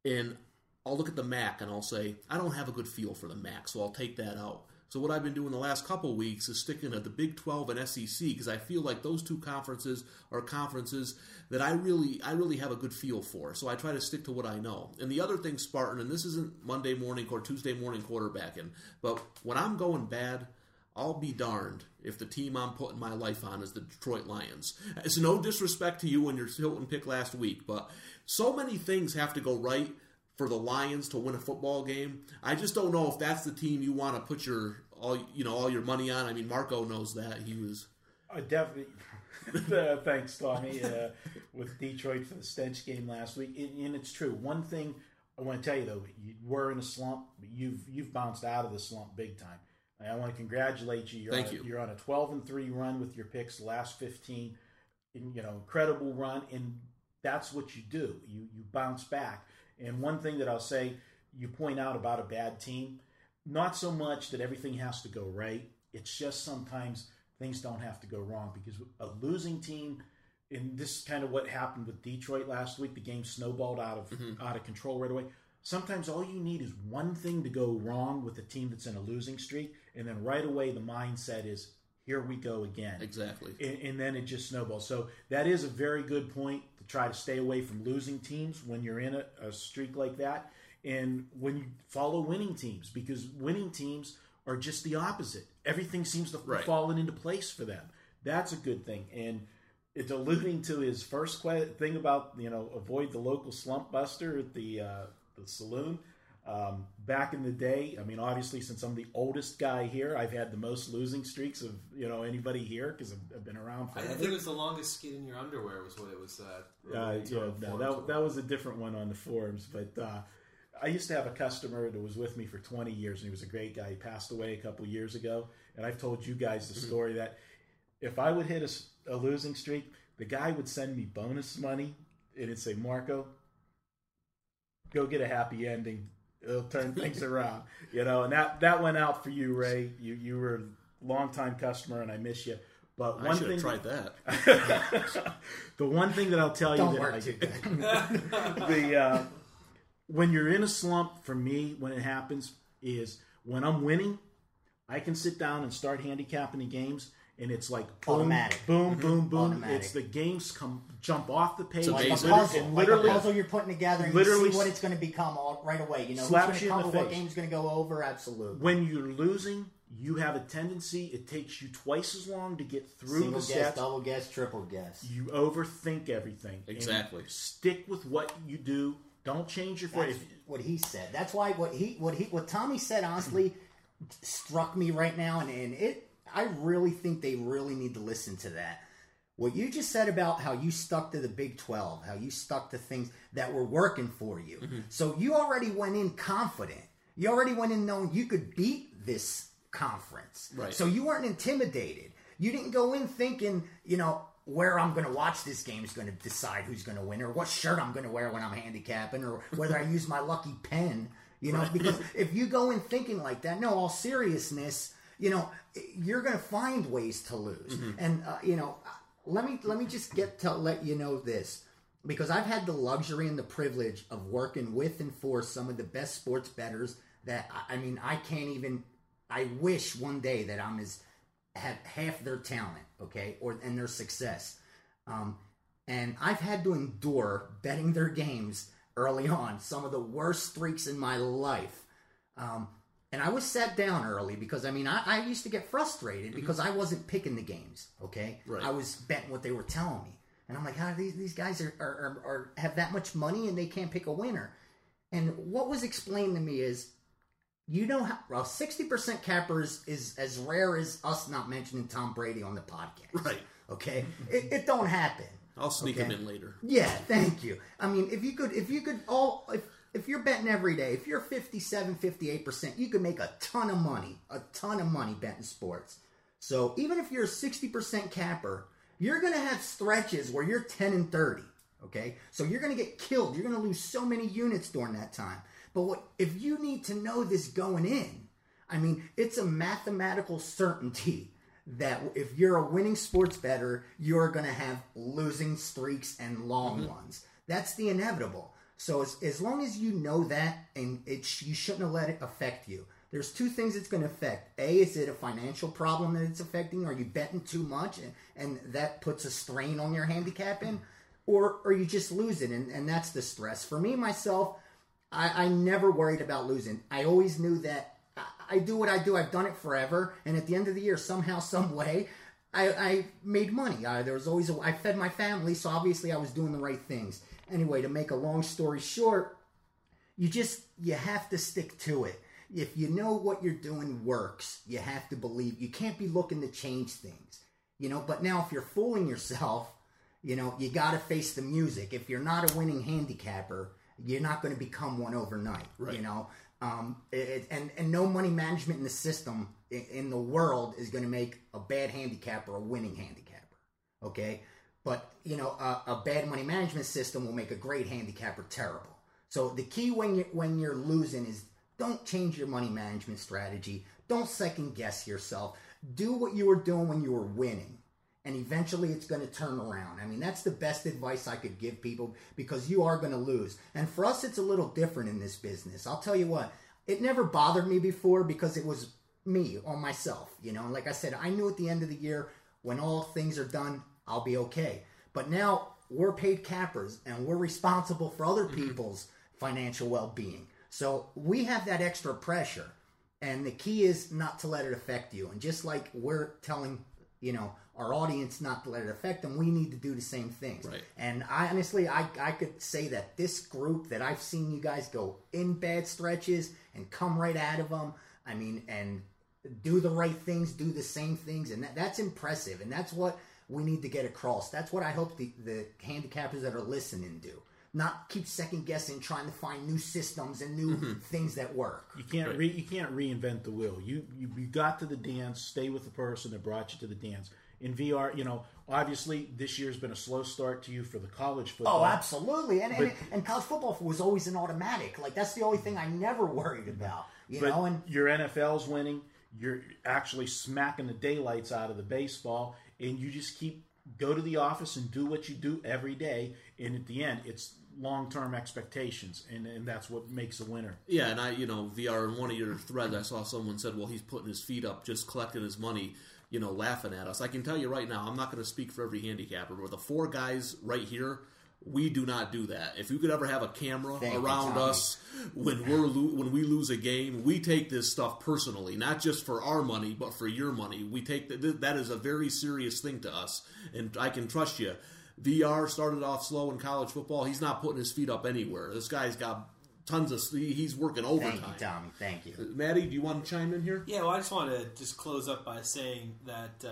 And I'll look at the MAC and I'll say, I don't have a good feel for the MAC, so I'll take that out. So what I've been doing the last couple weeks is sticking at the Big 12 and SEC because I feel like those 2 conferences are conferences that I really have a good feel for. So I try to stick to what I know. And the other thing, Spartan, and this isn't Monday morning or Tuesday morning quarterbacking, but when I'm going bad, I'll be darned if the team I'm putting my life on is the Detroit Lions. It's no disrespect to you and your Hilton pick last week, but so many things have to go right for the Lions to win a football game. I just don't know if that's the team you want to put your all your money on. I mean, Marco knows that. He was definitely. Thanks, Tommy. With Detroit for the stench game last week, and it's true. One thing I want to tell you though, you were in a slump, but you've bounced out of the slump big time. I want to congratulate you. You're on a 12-3 run with your picks the last 15. And, incredible run, and that's what you do. You bounce back. And one thing that I'll say, you point out about a bad team, not so much that everything has to go right. It's just sometimes things don't have to go wrong, because a losing team, and this is kind of what happened with Detroit last week. The game snowballed out of control right away. Sometimes all you need is one thing to go wrong with a team that's in a losing streak, and then right away the mindset is, here we go again. Exactly. And then it just snowballs. So that is a very good point, to try to stay away from losing teams when you're in a streak like that, and when you follow winning teams, because winning teams are just the opposite. Everything seems to have fallen into place for them. That's a good thing. And it's alluding to his first thing about, avoid the local slump buster at the saloon. Back in the day, I mean, obviously, since I'm the oldest guy here, I've had the most losing streaks of anybody here, because I've been around forever. I think it was the longest skid in your underwear was what it was. That was a different one on the forums. But I used to have a customer that was with me for 20 years, and he was a great guy. He passed away a couple years ago, and I've told you guys the story that if I would hit a losing streak, the guy would send me bonus money, and it'd say, Marco, go get a happy ending. It'll turn things around, and that went out for you, Ray. You were a longtime customer, and I miss you. But one thing tried that. The one thing that I'll tell you that I did when you're in a slump, for me, when it happens, is when I'm winning, I can sit down and start handicapping the games. And it's like boom, automatic. Boom, boom, boom. Automatic. It's the games jump off the page. Like a puzzle. Literally, like a puzzle you're putting together, and you see what it's going to become right away. You know who's going to cover, what game's going to go over. Absolutely. When you're losing, you have a tendency. It takes you twice as long to get through single the guess, steps. Double guess, triple guess. You overthink everything. Exactly. And stick with what you do. Don't change your phrase. What he said. That's why what Tommy said honestly struck me right now, and it. I really think they really need to listen to that. What you just said about how you stuck to the Big 12, how you stuck to things that were working for you. Mm-hmm. So you already went in confident. You already went in knowing you could beat this conference. Right. So you weren't intimidated. You didn't go in thinking, where I'm going to watch this game is going to decide who's going to win, or what shirt I'm going to wear when I'm handicapping, or whether I use my lucky pen. Because if you go in thinking like that, no, all seriousness, you're going to find ways to lose. Mm-hmm. And, let me just let you know this, because I've had the luxury and the privilege of working with and for some of the best sports bettors that, I wish one day that I'm have half their talent, okay, and their success. And I've had to endure betting their games early on, some of the worst streaks in my life. And I was sat down early because, I used to get frustrated because I wasn't picking the games, okay? Right. I was betting what they were telling me. And I'm like, how these guys are have that much money and they can't pick a winner? And what was explained to me is, 60% cappers is as rare as us not mentioning Tom Brady on the podcast. Right. Okay? It don't happen. I'll sneak him in later. Yeah, thank you. If you're betting every day, if you're 57, 58%, you can make a ton of money betting sports. So even if you're a 60% capper, you're going to have stretches where you're 10-30, okay? So you're going to get killed. You're going to lose so many units during that time. But if you need to know this going in, it's a mathematical certainty that if you're a winning sports bettor, you're going to have losing streaks and long ones. That's the inevitable. So as long as you know that, and you shouldn't have let it affect you. There's two things it's going to affect. A, is it a financial problem that it's affecting? Are you betting too much, and that puts a strain on your handicapping? Or you just lose it, and that's the stress. For me, myself, I never worried about losing. I always knew that I do what I do. I've done it forever. And at the end of the year, somehow, some way, I made money. There was always I fed my family, so obviously I was doing the right things. Anyway, to make a long story short, you have to stick to it. If you know what you're doing works, you have to believe. You can't be looking to change things, you know. But now if you're fooling yourself, you know, you got to face the music. If you're not a winning handicapper, you're not going to become one overnight, right. You know. And no money management in the system in the world is going to make a bad handicapper a winning handicapper, okay? But, you know, a bad money management system will make a great handicapper terrible. So the key when you're losing is don't change your money management strategy. Don't second-guess yourself. Do what you were doing when you were winning, and eventually it's going to turn around. I mean, that's the best advice I could give people because you are going to lose. And for us, it's a little different in this business. I'll tell you what, it never bothered me before because it was me on myself. You know, like I said, I knew at the end of the year when all things are done, I'll be okay. But now we're paid cappers and we're responsible for other people's financial well-being. So we have that extra pressure. And the key is not to let it affect you. And just like we're telling, you know, our audience not to let it affect them, we need to do the same things. Right. And I, honestly, I could say that this group that I've seen you guys go in bad stretches and come right out of them, I mean, and do the right things, do the same things, and that's impressive. And that's what we need to get across. That's what I hope the handicappers that are listening do. Not keep second-guessing, trying to find new systems and new things that work. You can't you can't reinvent the wheel. You got to the dance, stay with the person that brought you to the dance. In VR, you know, obviously this year's been a slow start to you for the college football. Oh, absolutely. And college football was always an automatic. Like, that's the only thing I never worried about. You know, and your NFL's winning. You're actually smacking the daylights out of the baseball, and you just go to the office and do what you do every day. And at the end, it's long-term expectations, and that's what makes a winner. Yeah, and I, you know, VR, in one of your threads, I saw someone said, well, he's putting his feet up, just collecting his money, you know, laughing at us. I can tell you right now, I'm not going to speak for every handicapper, but the four guys right here, we do not do that. If you could ever have a camera around us when we lose a game, we take this stuff personally, not just for our money, but for your money. We take that is a very serious thing to us, and I can trust you. VR started off slow in college football. He's not putting his feet up anywhere. This guy's got tons of sleep. He's working overtime. Thank you, Tommy. Thank you. Matty, do you want to chime in here? Yeah, well, I just want to close up by saying that,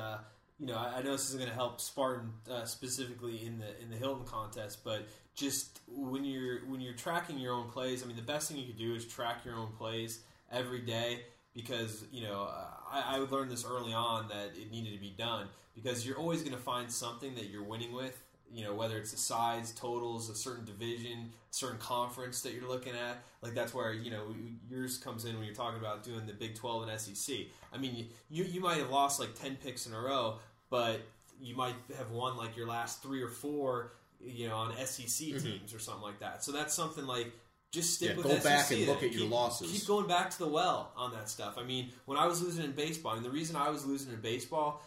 you know, I know this isn't going to help Spartan specifically in the Hilton contest, but just when you're tracking your own plays, I mean, the best thing you can do is track your own plays every day because, you know, I learned this early on that it needed to be done because you're always going to find something that you're winning with. You know, whether it's the sides, totals, a certain division, a certain conference that you're looking at. Like, that's where, you know, yours comes in when you're talking about doing the Big 12 and SEC. I mean, you might have lost, like, 10 picks in a row, but you might have won, like, your last 3 or 4, you know, on SEC teams or something like that. So that's something, like, just stick with SEC. Go back and look at your losses. Keep going back to the well on that stuff. I mean, when I was losing in baseball, and the reason I was losing in baseball,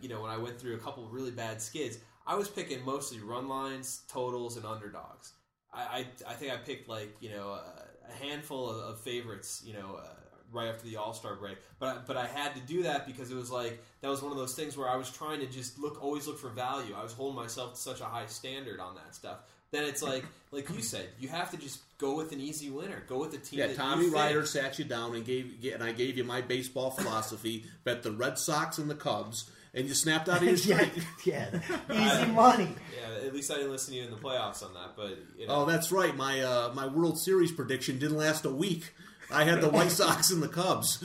you know, when I went through a couple of really bad skids, I was picking mostly run lines, totals, and underdogs. I think I picked, like, you know, a handful of favorites, you know, right after the All-Star break. But I had to do that because it was like that was one of those things where I was trying to just always look for value. I was holding myself to such a high standard on that stuff. Then it's like you said, you have to just go with an easy winner. Go with a team. Yeah, that Tommy Rider sat you down and I gave you my baseball philosophy. Bet the Red Sox and the Cubs. And you snapped out of your streak. Easy money. Yeah, at least I didn't listen to you in the playoffs on that. But you know. Oh, that's right. My my World Series prediction didn't last a week. I had the White Sox and the Cubs.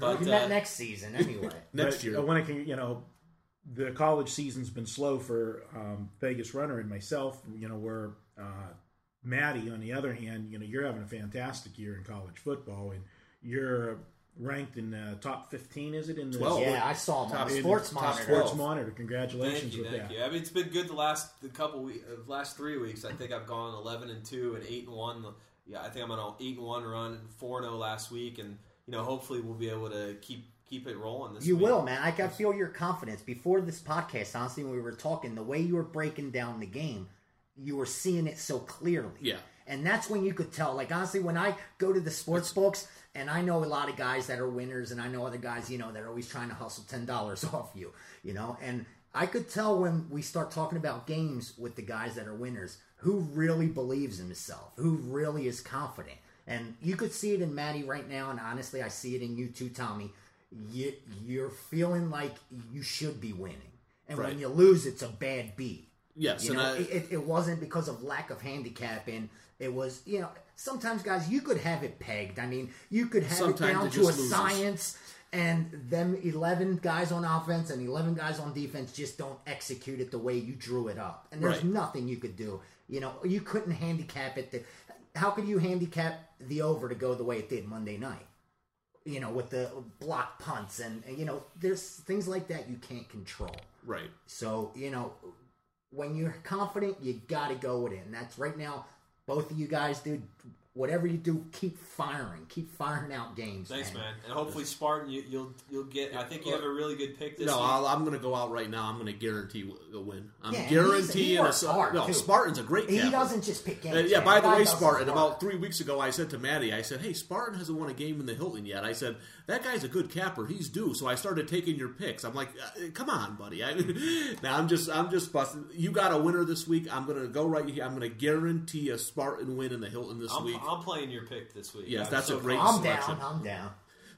But not next season, anyway. Next year. When I can, you know, the college season's been slow for Vegas Runner and myself. You know, where Matty, on the other hand, you know, you're having a fantastic year in college football, and you're ranked in the top 15, is it? In the 12. Yeah, I saw him on Sports Monitor. Sports Monitor. Congratulations with that. Thank you. I mean, it's been good the last 3 weeks. I think I've gone 11-2 and 8-1. Yeah, I think I'm on an 8-1 run, 4-0 last week, and you know, hopefully we'll be able to keep it rolling this week. You will, man. I can feel your confidence. Before this podcast, honestly, when we were talking, the way you were breaking down the game, you were seeing it so clearly. Yeah. And that's when you could tell. Like, honestly, when I go to the sports books, and I know a lot of guys that are winners, and I know other guys, you know, that are always trying to hustle $10 off you, you know. And I could tell when we start talking about games with the guys that are winners, who really believes in himself, who really is confident. And you could see it in Matty right now, and honestly, I see it in you too, Tommy. You're feeling like you should be winning. And right. when you lose, it's a bad beat. Yes, you know, it wasn't because of lack of handicapping. It was, you know, sometimes, guys, you could have it pegged. I mean, you could have it down to a science, and them 11 guys on offense and 11 guys on defense just don't execute it the way you drew it up. And there's right. nothing you could do. You know, you couldn't handicap it. How could you handicap the over to go the way it did Monday night? You know, with the block punts and you know, there's things like that you can't control. Right. So, you know, when you're confident, you got to go with it. And that's right now, both of you guys, dude, whatever you do, keep firing. Keep firing out games. Thanks, man. And hopefully, Spartan, you'll get – I think you have a really good pick this week. No, I'm going to go out right now. I'm going to guarantee a win. I'm guaranteeing a – No, too. Spartan's a great captain. He doesn't just pick games. Yeah, by the way, Spartan, about 3 weeks ago, I said to Matty, I said, hey, Spartan hasn't won a game in the Hilton yet. I said, that guy's a good capper. He's due. So I started taking your picks. I'm like, come on, buddy. Now, I'm just busting. You got a winner this week. I'm going to go right here. I'm going to guarantee a Spartan win in the Hilton this week. I'm playing your pick this week. Yes, that's a great selection. I'm down.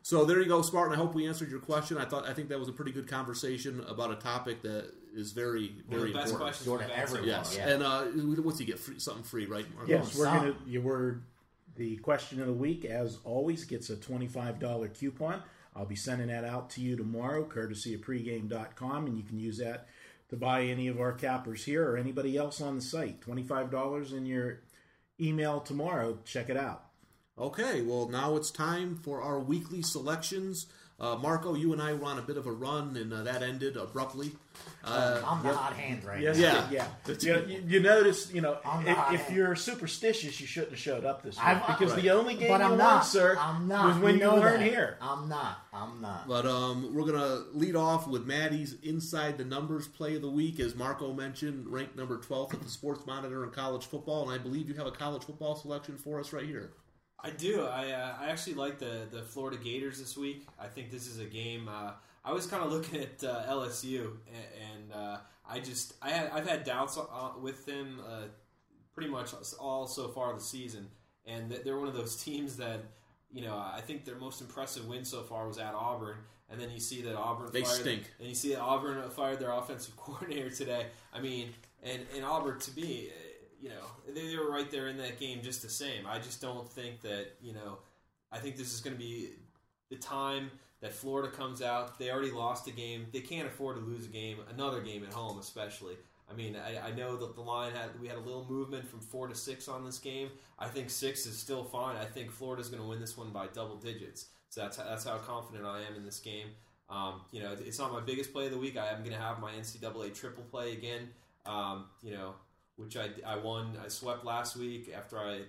So there you go, Spartan. I hope we answered your question. I think that was a pretty good conversation about a topic that is very, very important. Sort of everyone. Yes, yeah. And what's he get? Something free, right? Marco? Yes, the question of the week, as always, gets a $25 coupon. I'll be sending that out to you tomorrow, courtesy of Pregame.com, and you can use that to buy any of our cappers here or anybody else on the site. $25 in your email tomorrow. Check it out. Okay, well, now it's time for our weekly selections. Marco, you and I were on a bit of a run, and that ended abruptly. I'm the hot hand right now. Yeah. You notice, you know, if you're superstitious, you shouldn't have showed up this week. Because the only game you won, sir, was when you weren't here. I'm not. But we're going to lead off with Matty's Inside the Numbers play of the week. As Marco mentioned, ranked number 12th at the Sports Monitor in college football, and I believe you have a college football selection for us right here. I do. I actually like the Florida Gators this week. I think this is a game. I was kind of looking at LSU, and I've had doubts with them pretty much all so far this season. And they're one of those teams that, you know, I think their most impressive win so far was at Auburn. And then you see that Auburn fired their offensive coordinator today. I mean, and Auburn, to me, you know, they were right there in that game just the same. I just don't think that, you know, I think this is going to be the time that Florida comes out. They already lost a game. They can't afford to lose a game, another game at home especially. I mean, I know that the line we had a little movement from 4 to 6 on this game. I think 6 is still fine. I think Florida's going to win this one by double digits. So that's how confident I am in this game. You know, it's not my biggest play of the week. I am going to have my NCAA triple play again. You know, which I won. I swept last week after I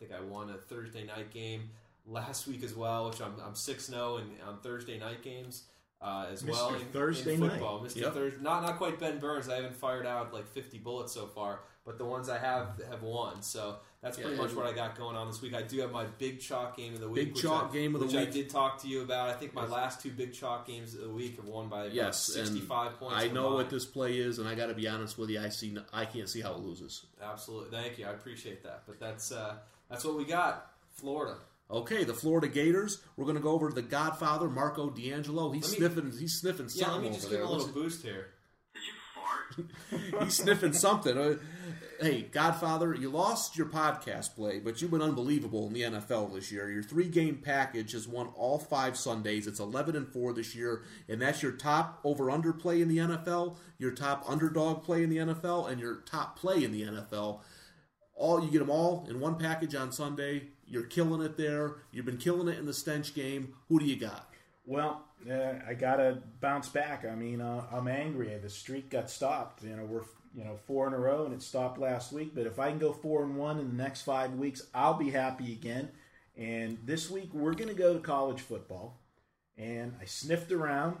think I won a Thursday night game last week as well, which I'm 6-0 on Thursday night games as Mr. well. Thursday in football. Night. Mr. Yep. Thursday. Not quite Ben Burns. I haven't fired out like 50 bullets so far, but the ones I have won. So that's pretty much what I got going on this week. I do have my big chalk game of the week. Which I did talk to you about. I think my last two big chalk games of the week have won by 65 points. I know what this play is, and I got to be honest with you. I can't see how it loses. Absolutely, thank you. I appreciate that. But that's what we got. Florida. Okay, the Florida Gators. We're going to go over to the Godfather, Marco D'Angelo. He's sniffing something. Yeah, let me just give him a little boost here. He's sniffing something. Hey, Godfather, you lost your podcast play, but you've been unbelievable in the NFL this year. Your 3-game package has won all 5 Sundays. It's 11-4 this year, and that's your top over-under play in the NFL, your top underdog play in the NFL, and your top play in the NFL. You get them all in one package on Sunday. You're killing it there. You've been killing it in the stench game. Who do you got? Well, I gotta bounce back. I mean, I'm angry. The streak got stopped. You know, we're 4 in a row, and it stopped last week. But if I can go 4-1 in the next 5 weeks, I'll be happy again. And this week we're gonna go to college football. And I sniffed around,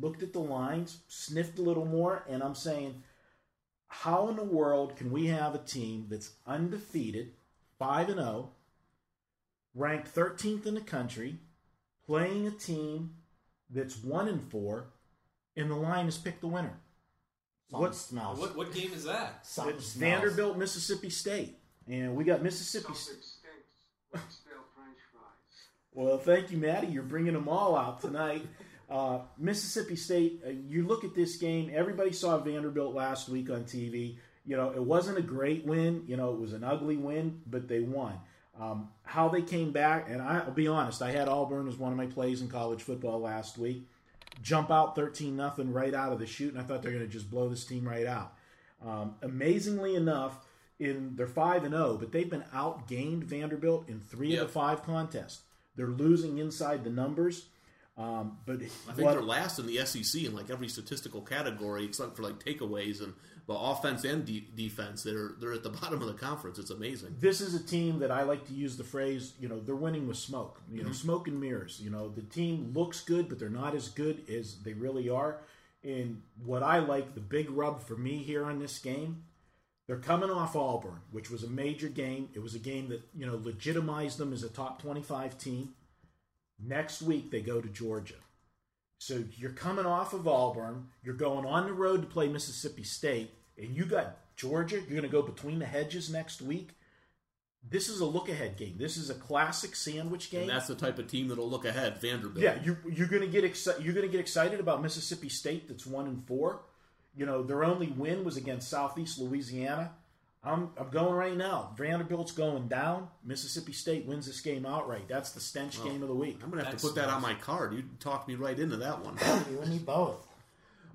looked at the lines, sniffed a little more, and I'm saying, how in the world can we have a team that's undefeated 5-0, ranked 13th in the country, playing a team that's 1-4, and the line has picked the winner. What game is that? It's Vanderbilt, Mississippi State. And we got Mississippi State. Like French fries. Well, thank you, Matty. You're bringing them all out tonight. Mississippi State, you look at this game. Everybody saw Vanderbilt last week on TV. You know, it wasn't a great win. You know, it was an ugly win, but they won. How they came back, and I'll be honest, I had Auburn as one of my plays in college football last week. Jump out 13-0 right out of the chute, and I thought they were going to just blow this team right out. Amazingly enough, they're 5-0, but they've been outgained Vanderbilt in three of the five contests. They're losing inside the numbers. But I think they're last in the SEC in like every statistical category except for like takeaways and offense and defense. They're at the bottom of the conference. It's amazing. This is a team that I like to use the phrase, you know, they're winning with smoke. You know, smoke and mirrors. You know, the team looks good, but they're not as good as they really are. And what I like, the big rub for me here on this game, they're coming off Auburn, which was a major game. It was a game that, you know, legitimized them as a top 25 team. Next week they go to Georgia. So you're coming off of Auburn. You're going on the road to play Mississippi State. And you got Georgia. You're going to go between the hedges next week. This is a look-ahead game. This is a classic sandwich game. And that's the type of team that'll look ahead, Vanderbilt. Yeah, you're going to get excited about Mississippi State that's 1-4. You know, their only win was against Southeast Louisiana. I'm going right now. Vanderbilt's going down. Mississippi State wins this game outright. That's the stench game of the week. I'm going to have to put that on my card. You talked me right into that one. You and me both.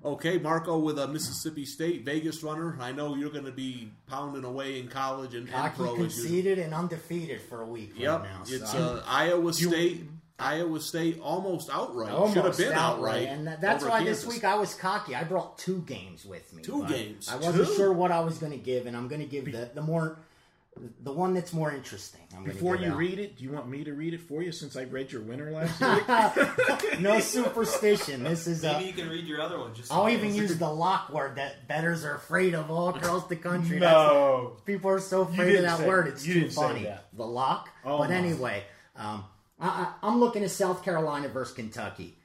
Okay, Marco with a Mississippi State Vegas runner. I know you're going to be pounding away in college and pro. Conceded and undefeated for a week right now. It's Iowa State almost outright. Should have been outright. And that's why Kansas. This week I was cocky. I brought two games with me. I wasn't sure what I was going to give, and I'm going to give the one that's more interesting. Before you read it, do you want me to read it for you since I read your winner last week? No superstition. This is maybe you can read your other one. I'll even use the lock word that bettors are afraid of all across the country. No. People are so afraid of that word. It's too funny. The lock. Oh, but anyway, I'm looking at South Carolina versus Kentucky.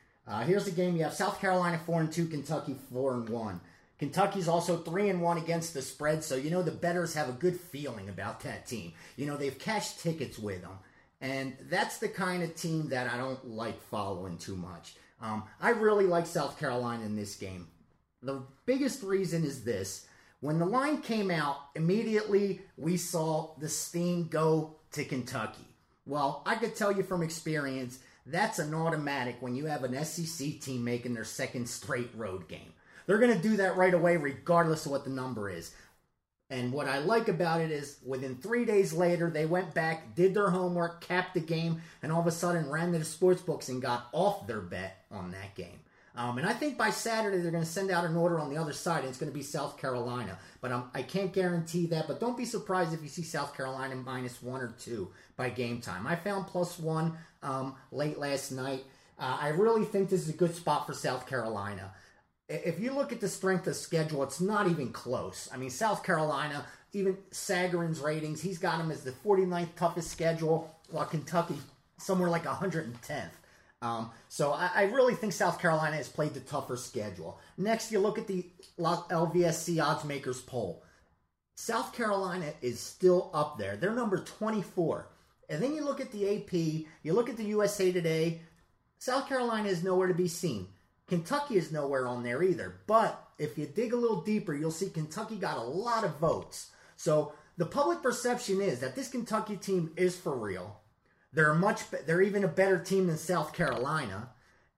Here's the game you have. South Carolina 4-2, Kentucky 4-1. Kentucky's also 3-1 against the spread, so you know the bettors have a good feeling about that team. You know, they've cashed tickets with them, and that's the kind of team that I don't like following too much. I really like South Carolina in this game. The biggest reason is this. When the line came out, immediately we saw the steam go to Kentucky. Well, I could tell you from experience, that's an automatic when you have an SEC team making their second straight road game. They're going to do that right away regardless of what the number is. And what I like about it is within 3 days later, they went back, did their homework, capped the game, and all of a sudden ran to the sports books and got off their bet on that game. And I think by Saturday, they're going to send out an order on the other side, and it's going to be South Carolina. But I can't guarantee that. But don't be surprised if you see South Carolina -1 or 2 by game time. I found +1 late last night. I really think this is a good spot for South Carolina. If you look at the strength of schedule, it's not even close. I mean, South Carolina, even Sagarin's ratings, he's got him as the 49th toughest schedule, while Kentucky, somewhere like 110th. So I really think South Carolina has played the tougher schedule. Next, you look at the LVSC Oddsmakers poll. South Carolina is still up there. They're number 24. And then you look at the AP, you look at the USA Today, South Carolina is nowhere to be seen. Kentucky is nowhere on there either. But if you dig a little deeper, you'll see Kentucky got a lot of votes. So the public perception is that this Kentucky team is for real. They're even a better team than South Carolina.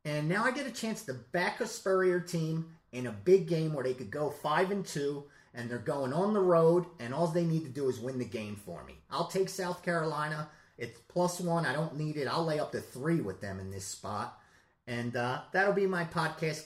And now I get a chance to back a Spurrier team in a big game where they could go 5-2, and they're going on the road, and all they need to do is win the game for me. I'll take South Carolina. It's +1. I don't need it. I'll lay up to 3 with them in this spot. And that'll be my podcast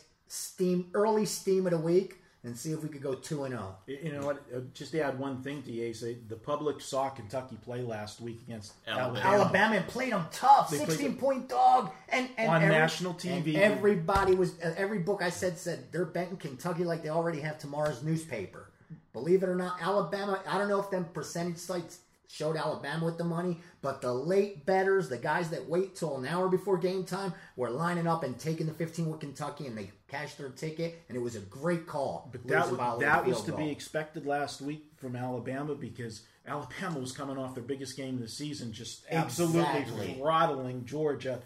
early steam of the week, and see if we could go 2-0. You know what? Just to add one thing to you, the public saw Kentucky play last week against Alabama and played them tough. 16-point dog. And on national TV. And everybody every book I said they're betting Kentucky like they already have tomorrow's newspaper. Believe it or not, Alabama, I don't know if them percentage sites showed Alabama with the money, but the late bettors, the guys that wait till an hour before game time, were lining up and taking the 15 with Kentucky, and they cashed their ticket, and it was a great call. But that was to be expected last week from Alabama, because Alabama was coming off their biggest game of the season, just absolutely throttling Georgia.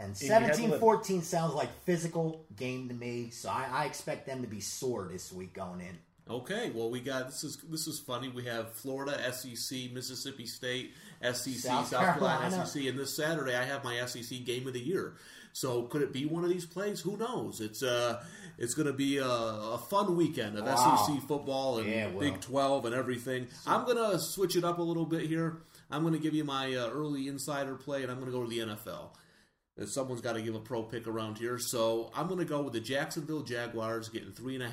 And 17-14 sounds like physical game to me, so I expect them to be sore this week going in. Okay, well, we got this is funny. We have Florida, SEC, Mississippi State, SEC, South Carolina, SEC, and this Saturday I have my SEC game of the year. So could it be one of these plays? Who knows? It's going to be a fun weekend of SEC football and Big 12 and everything. So, I'm going to switch it up a little bit here. I'm going to give you my early insider play, and I'm going to go to the NFL. Someone's got to give a pro pick around here. So I'm going to go with the Jacksonville Jaguars getting 3.5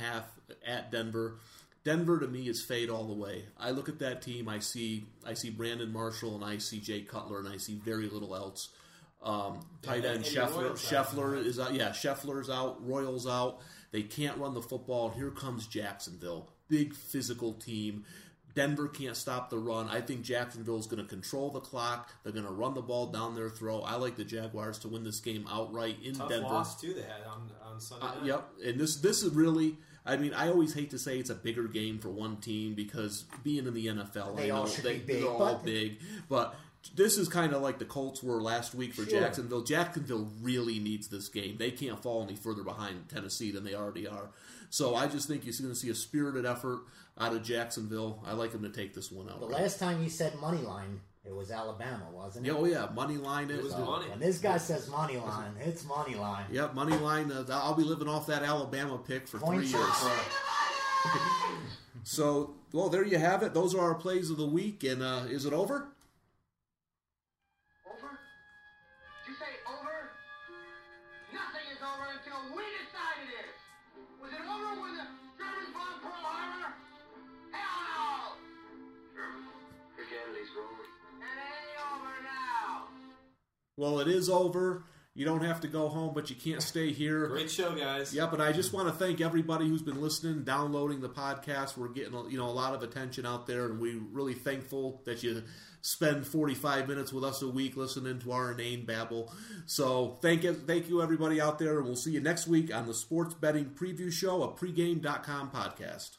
at Denver. Denver, to me, is fade all the way. I look at that team. I see Brandon Marshall, and I see Jay Cutler, and I see very little else. Tight end Scheffler is out. Yeah, Scheffler's out. Royals out. They can't run the football. And here comes Jacksonville. Big physical team. Denver can't stop the run. I think Jacksonville's going to control the clock. They're going to run the ball down their throat. I like the Jaguars to win this game outright in Denver. Tough loss, too, they had on Sunday night. Yep, and this is really... I mean, I always hate to say it's a bigger game for one team because being in the NFL, they're all big. But this is kind of like the Colts were last week for Jacksonville. Jacksonville really needs this game. They can't fall any further behind Tennessee than they already are. So I just think you're going to see a spirited effort out of Jacksonville. I like them to take this one out. The last time you said money line, it was Alabama, wasn't it? Oh, yeah. Money line. It was money. When this guy says money line, it's money line. Yep, money line. I'll be living off that Alabama pick for 3 years. So, well, there you have it. Those are our plays of the week. And is it over? Over? Did you say over? Nothing is over until we decide it is. Was it over when the Germans bombed Pearl Harbor? Hell no! Germans, your Galilee's rolling. It ain't over now. Well, it is over. You don't have to go home, but you can't stay here. Great show, guys. Yep, and I just want to thank everybody who's been listening, downloading the podcast. We're getting a lot of attention out there, and we're really thankful that you spend 45 minutes with us a week listening to our inane babble. So thank you, everybody out there, and we'll see you next week on the Sports Betting Preview Show, a Pregame.com podcast.